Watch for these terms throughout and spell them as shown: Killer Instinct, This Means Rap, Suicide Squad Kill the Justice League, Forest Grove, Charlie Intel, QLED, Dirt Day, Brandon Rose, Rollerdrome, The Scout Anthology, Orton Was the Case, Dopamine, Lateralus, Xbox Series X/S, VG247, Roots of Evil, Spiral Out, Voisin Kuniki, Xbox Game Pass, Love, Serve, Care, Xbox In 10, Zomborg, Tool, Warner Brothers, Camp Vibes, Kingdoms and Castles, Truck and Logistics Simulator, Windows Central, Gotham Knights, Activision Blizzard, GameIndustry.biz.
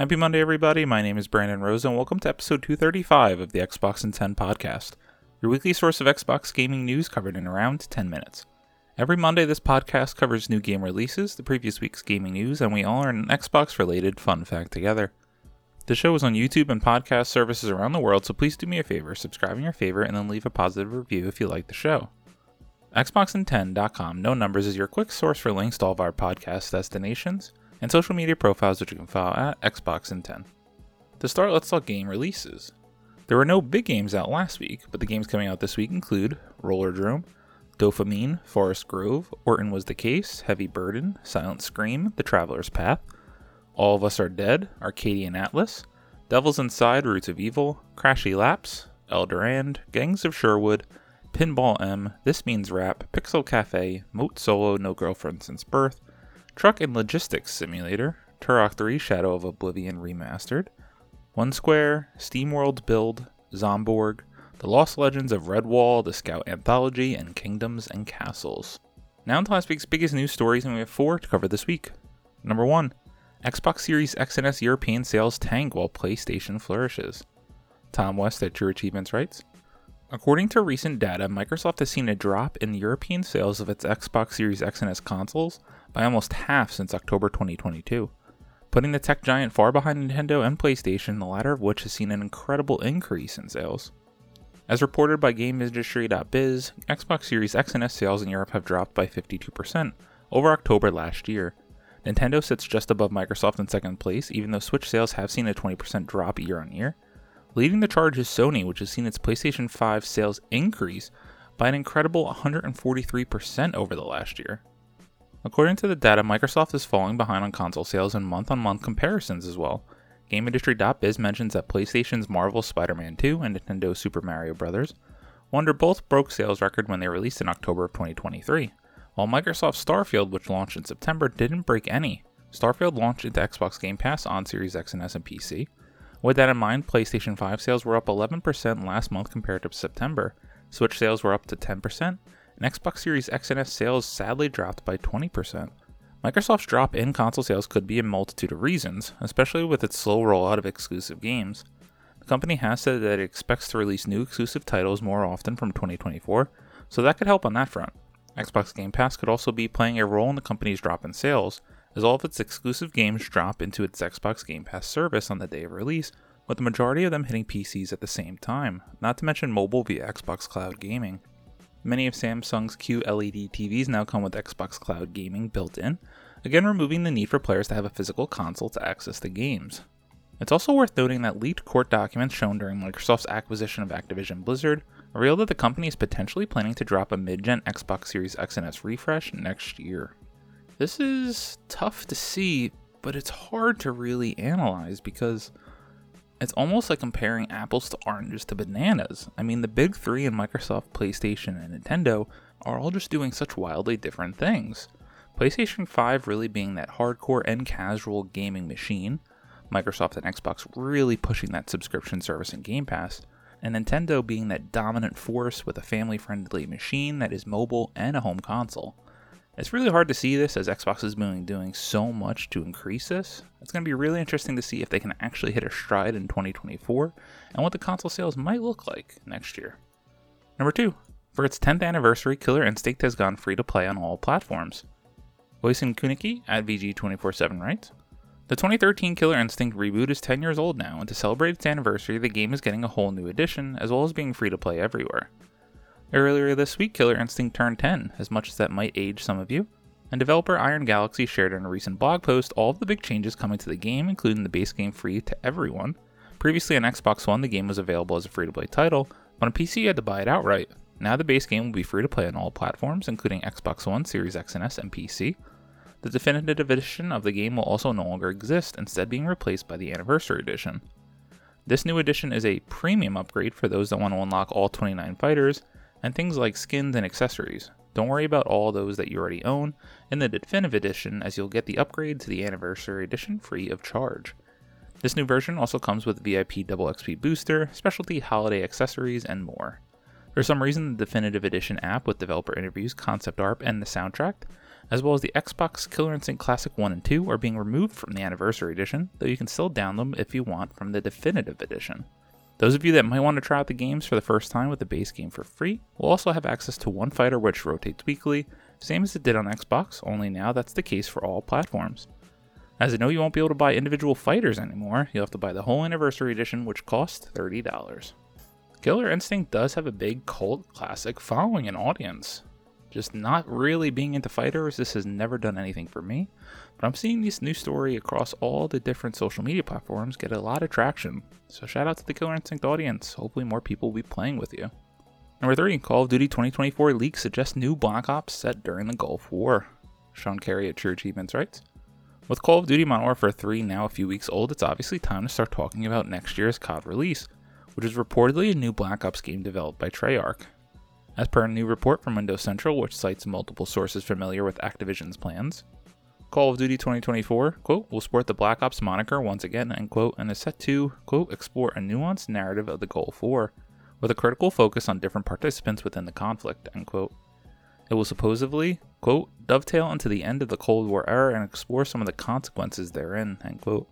Happy Monday, everybody. My name is Brandon Rose, and welcome to episode 235 of the Xbox In 10 podcast, your weekly source of Xbox gaming news covered in around 10 minutes. Every Monday, this podcast covers new game releases, the previous week's gaming news, and we all learn an Xbox-related fun fact together. The show is on YouTube and podcast services around the world, so please do me a favor, subscribe in your favorite, and then leave a positive review if you like the show. Xboxin10.com, no numbers, is your quick source for links to all of our podcast destinations and social media profiles, which you can follow at Xboxin10. To start, let's talk game releases. There were no big games out last week, but the games coming out this week include Rollerdrome, Dopamine, Forest Grove, Orton Was the Case, Heavy Burden, Silent Scream, The Traveler's Path, All of Us Are Dead, Arcadian Atlas, Devils Inside, Roots of Evil, Crashy Lapse, Eldorand, Gangs of Sherwood, Pinball M, This Means Rap, Pixel Cafe, Moat Solo, No Girlfriend Since Birth, Truck and Logistics Simulator, Turok 3 Shadow of Oblivion Remastered, One Square, SteamWorld Build, Zomborg, The Lost Legends of Redwall, The Scout Anthology, and Kingdoms and Castles. Now into last week's biggest news stories, and we have four to cover this week. Number 1. Xbox Series X/S European sales tank while PlayStation flourishes. Tom West at True Achievements writes, according to recent data, Microsoft has seen a drop in the European sales of its Xbox Series X/S consoles by almost half since October 2022, putting the tech giant far behind Nintendo and PlayStation, the latter of which has seen an incredible increase in sales. As reported by GameIndustry.biz, Xbox Series X/S sales in Europe have dropped by 52% over October last year. Nintendo sits just above Microsoft in second place, even though Switch sales have seen a 20% drop year on year. Leading the charge is Sony, which has seen its PlayStation 5 sales increase by an incredible 143% over the last year. According to the data, Microsoft is falling behind on console sales in month-on-month comparisons as well. GameIndustry.biz mentions that PlayStation's Marvel's Spider-Man 2 and Nintendo's Super Mario Bros. Wonder both broke sales record when they released in October of 2023, while Microsoft's Starfield, which launched in September, didn't break any. Starfield launched into Xbox Game Pass on Series X/S and PC. With that in mind, PlayStation 5 sales were up 11% last month compared to September, Switch sales were up to 10%, and Xbox Series X/S sales sadly dropped by 20%. Microsoft's drop in console sales could be a multitude of reasons, especially with its slow rollout of exclusive games. The company has said that it expects to release new exclusive titles more often from 2024, so that could help on that front. Xbox Game Pass could also be playing a role in the company's drop in sales, as all of its exclusive games drop into its Xbox Game Pass service on the day of release, with the majority of them hitting PCs at the same time, not to mention mobile via Xbox Cloud Gaming. Many of Samsung's QLED TVs now come with Xbox Cloud Gaming built in, again removing the need for players to have a physical console to access the games. It's also worth noting that leaked court documents shown during Microsoft's acquisition of Activision Blizzard reveal that the company is potentially planning to drop a mid-gen Xbox Series X/S refresh next year. This is tough to see, but it's hard to really analyze because it's almost like comparing apples to oranges to bananas. I mean, the big three in Microsoft, PlayStation, and Nintendo are all just doing such wildly different things. PlayStation 5 really being that hardcore and casual gaming machine, Microsoft and Xbox really pushing that subscription service and Game Pass, and Nintendo being that dominant force with a family-friendly machine that is mobile and a home console. It's really hard to see this as Xbox is doing so much to increase this. It's going to be really interesting to see if they can actually hit a stride in 2024 and what the console sales might look like next year. Number 2. For its 10th anniversary, Killer Instinct has gone free to play on all platforms. Voisin Kuniki at VG247 writes, the 2013 Killer Instinct reboot is 10 years old now, and to celebrate its anniversary, the game is getting a whole new edition, as well as being free to play everywhere. Earlier this week, Killer Instinct turned 10, as much as that might age some of you, and developer Iron Galaxy shared in a recent blog post all of the big changes coming to the game, including the base game free to everyone. Previously on Xbox One, the game was available as a free-to-play title, but on PC you had to buy it outright. Now the base game will be free to play on all platforms, including Xbox One, Series X/S, and PC. The definitive edition of the game will also no longer exist, instead being replaced by the Anniversary Edition. This new edition is a premium upgrade for those that want to unlock all 29 fighters, and things like skins and accessories. Don't worry about all those that you already own in the Definitive Edition, as you'll get the upgrade to the Anniversary Edition free of charge. This new version also comes with VIP Double XP Booster, specialty holiday accessories, and more. For some reason, the Definitive Edition app with developer interviews, concept art, and the soundtrack, as well as the Xbox Killer Instinct Classic 1 and 2 are being removed from the Anniversary Edition, though you can still download them if you want from the Definitive Edition. Those of you that might want to try out the games for the first time with the base game for free will also have access to one fighter which rotates weekly, same as it did on Xbox, only now that's the case for all platforms. As I know, you won't be able to buy individual fighters anymore, you'll have to buy the whole Anniversary Edition, which costs $30. Killer Instinct does have a big cult classic following an audience. Just not really being into fighters, this has never done anything for me, but I'm seeing this new story across all the different social media platforms get a lot of traction, so shout out to the Killer Instinct audience, hopefully more people will be playing with you. Number 3, Call of Duty 2024 leaks suggest new Black Ops set during the Gulf War. Sean Carey at True Achievements writes, with Call of Duty Modern Warfare 3 now a few weeks old, it's obviously time to start talking about next year's COD release, which is reportedly a new Black Ops game developed by Treyarch. As per a new report from Windows Central, which cites multiple sources familiar with Activision's plans, Call of Duty 2024, quote, will sport the Black Ops moniker once again, end quote, and is set to, quote, explore a nuanced narrative of the Gulf War, with a critical focus on different participants within the conflict, end quote. It will supposedly, quote, dovetail into the end of the Cold War era and explore some of the consequences therein, end quote.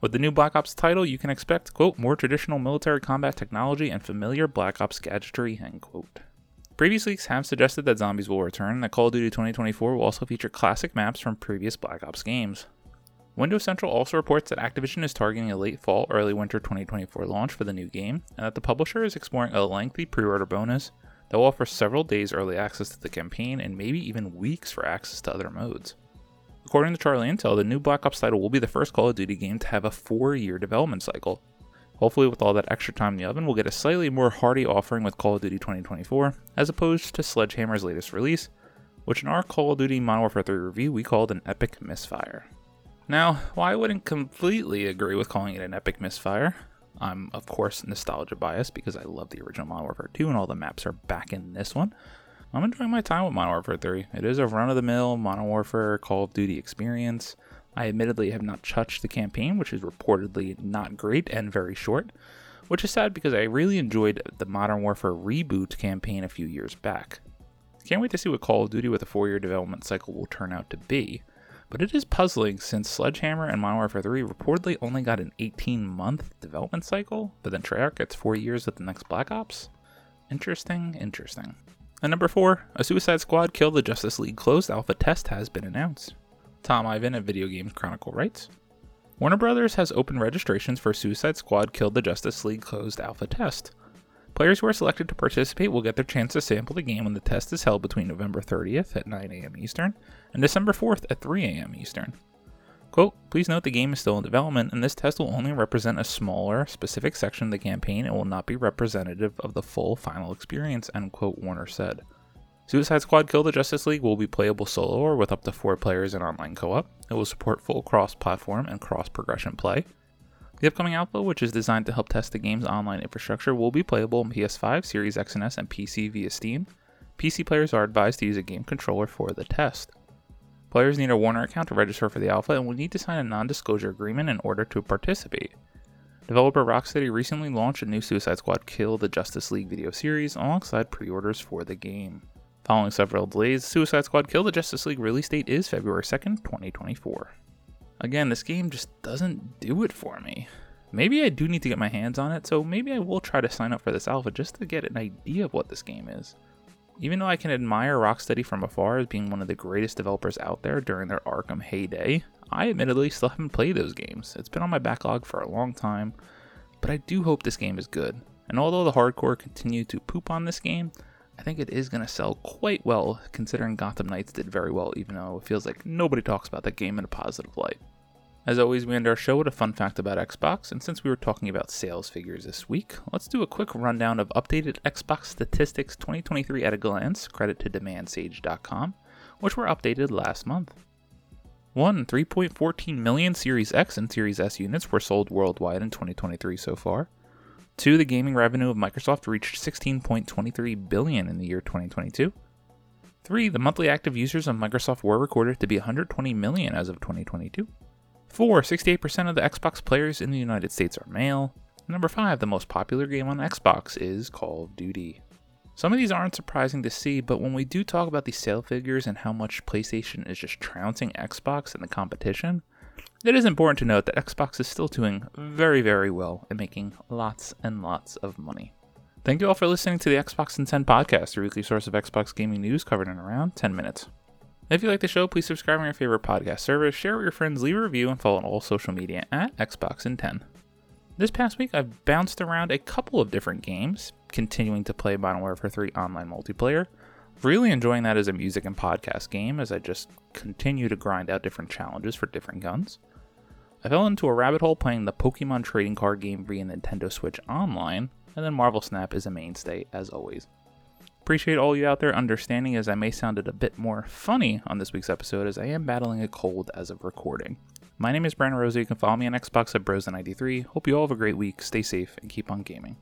With the new Black Ops title, you can expect, quote, more traditional military combat technology and familiar Black Ops gadgetry, end quote. Previous leaks have suggested that zombies will return and that Call of Duty 2024 will also feature classic maps from previous Black Ops games. Windows Central also reports that Activision is targeting a late fall, early winter 2024 launch for the new game, and that the publisher is exploring a lengthy pre-order bonus that will offer several days early access to the campaign and maybe even weeks for access to other modes. According to Charlie Intel, the new Black Ops title will be the first Call of Duty game to have a 4-year development cycle. Hopefully with all that extra time in the oven, we'll get a slightly more hearty offering with Call of Duty 2024, as opposed to Sledgehammer's latest release, which in our Call of Duty Modern Warfare 3 review we called an epic misfire. Now, while I wouldn't completely agree with calling it an epic misfire, I'm of course nostalgia biased because I love the original Modern Warfare 2 and all the maps are back in this one, I'm enjoying my time with Modern Warfare 3. It is a run-of-the-mill Modern Warfare Call of Duty experience. I admittedly have not touched the campaign, which is reportedly not great and very short, which is sad because I really enjoyed the Modern Warfare reboot campaign a few years back. Can't wait to see what Call of Duty with a 4-year development cycle will turn out to be, but it is puzzling since Sledgehammer and Modern Warfare 3 reportedly only got an 18-month development cycle, but then Treyarch gets 4 years with the next Black Ops? Interesting. And number 4, a Suicide Squad Kill the Justice League closed alpha test has been announced. Tom Ivan at Video Games Chronicle writes, Warner Brothers has opened registrations for Suicide Squad Kill the Justice League closed alpha test. Players who are selected to participate will get their chance to sample the game when the test is held between November 30th at 9 a.m. Eastern and December 4th at 3 a.m. Eastern. Quote, please note the game is still in development and this test will only represent a smaller, specific section of the campaign and will not be representative of the full final experience, end quote, Warner said. Suicide Squad Kill the Justice League will be playable solo or with up to 4 players in online co-op. It will support full cross-platform and cross-progression play. The upcoming alpha, which is designed to help test the game's online infrastructure, will be playable on PS5, Series X/S, and PC via Steam. PC players are advised to use a game controller for the test. Players need a Warner account to register for the alpha and will need to sign a non-disclosure agreement in order to participate. Developer Rocksteady recently launched a new Suicide Squad Kill the Justice League video series alongside pre-orders for the game. Following several delays, Suicide Squad Kill the Justice League release date is February 2nd, 2024. Again, this game just doesn't do it for me. Maybe I do need to get my hands on it, so maybe I will try to sign up for this alpha just to get an idea of what this game is. Even though I can admire Rocksteady from afar as being one of the greatest developers out there during their Arkham heyday, I admittedly still haven't played those games. It's been on my backlog for a long time, but I do hope this game is good. And although the hardcore continue to poop on this game, I think it is going to sell quite well considering Gotham Knights did very well even though it feels like nobody talks about that game in a positive light. As always, we end our show with a fun fact about Xbox, and since we were talking about sales figures this week, let's do a quick rundown of updated Xbox statistics 2023 at a glance, credit to DemandSage.com, which were updated last month. 1. 3.14 million Series X and Series S units were sold worldwide in 2023 so far. 2. The gaming revenue of Microsoft reached $16.23 billion in the year 2022. 3. The monthly active users of Microsoft were recorded to be 120 million as of 2022. 4. 68% of the Xbox players in the United States are male. And number 5. The most popular game on Xbox is Call of Duty. Some of these aren't surprising to see, but when we do talk about these sale figures and how much PlayStation is just trouncing Xbox in the competition, it is important to note that Xbox is still doing very, very well and making lots and lots of money. Thank you all for listening to the Xbox In 10 podcast, your weekly source of Xbox gaming news covered in around 10 minutes. If you like the show, please subscribe on your favorite podcast service, share with your friends, leave a review, and follow on all social media at Xbox In 10. This past week, I've bounced around a couple of different games, continuing to play Modern Warfare 3 online multiplayer, really enjoying that as a music and podcast game as I just continue to grind out different challenges for different guns. I fell into a rabbit hole playing the Pokemon trading card game via Nintendo Switch Online, and then Marvel Snap is a mainstay as always. Appreciate all you out there understanding as I may sounded a bit more funny on this week's episode as I am battling a cold as of recording. My name is Brandon Rose. You can follow me on Xbox at BrosenID3. Hope you all have a great week, stay safe, and keep on gaming.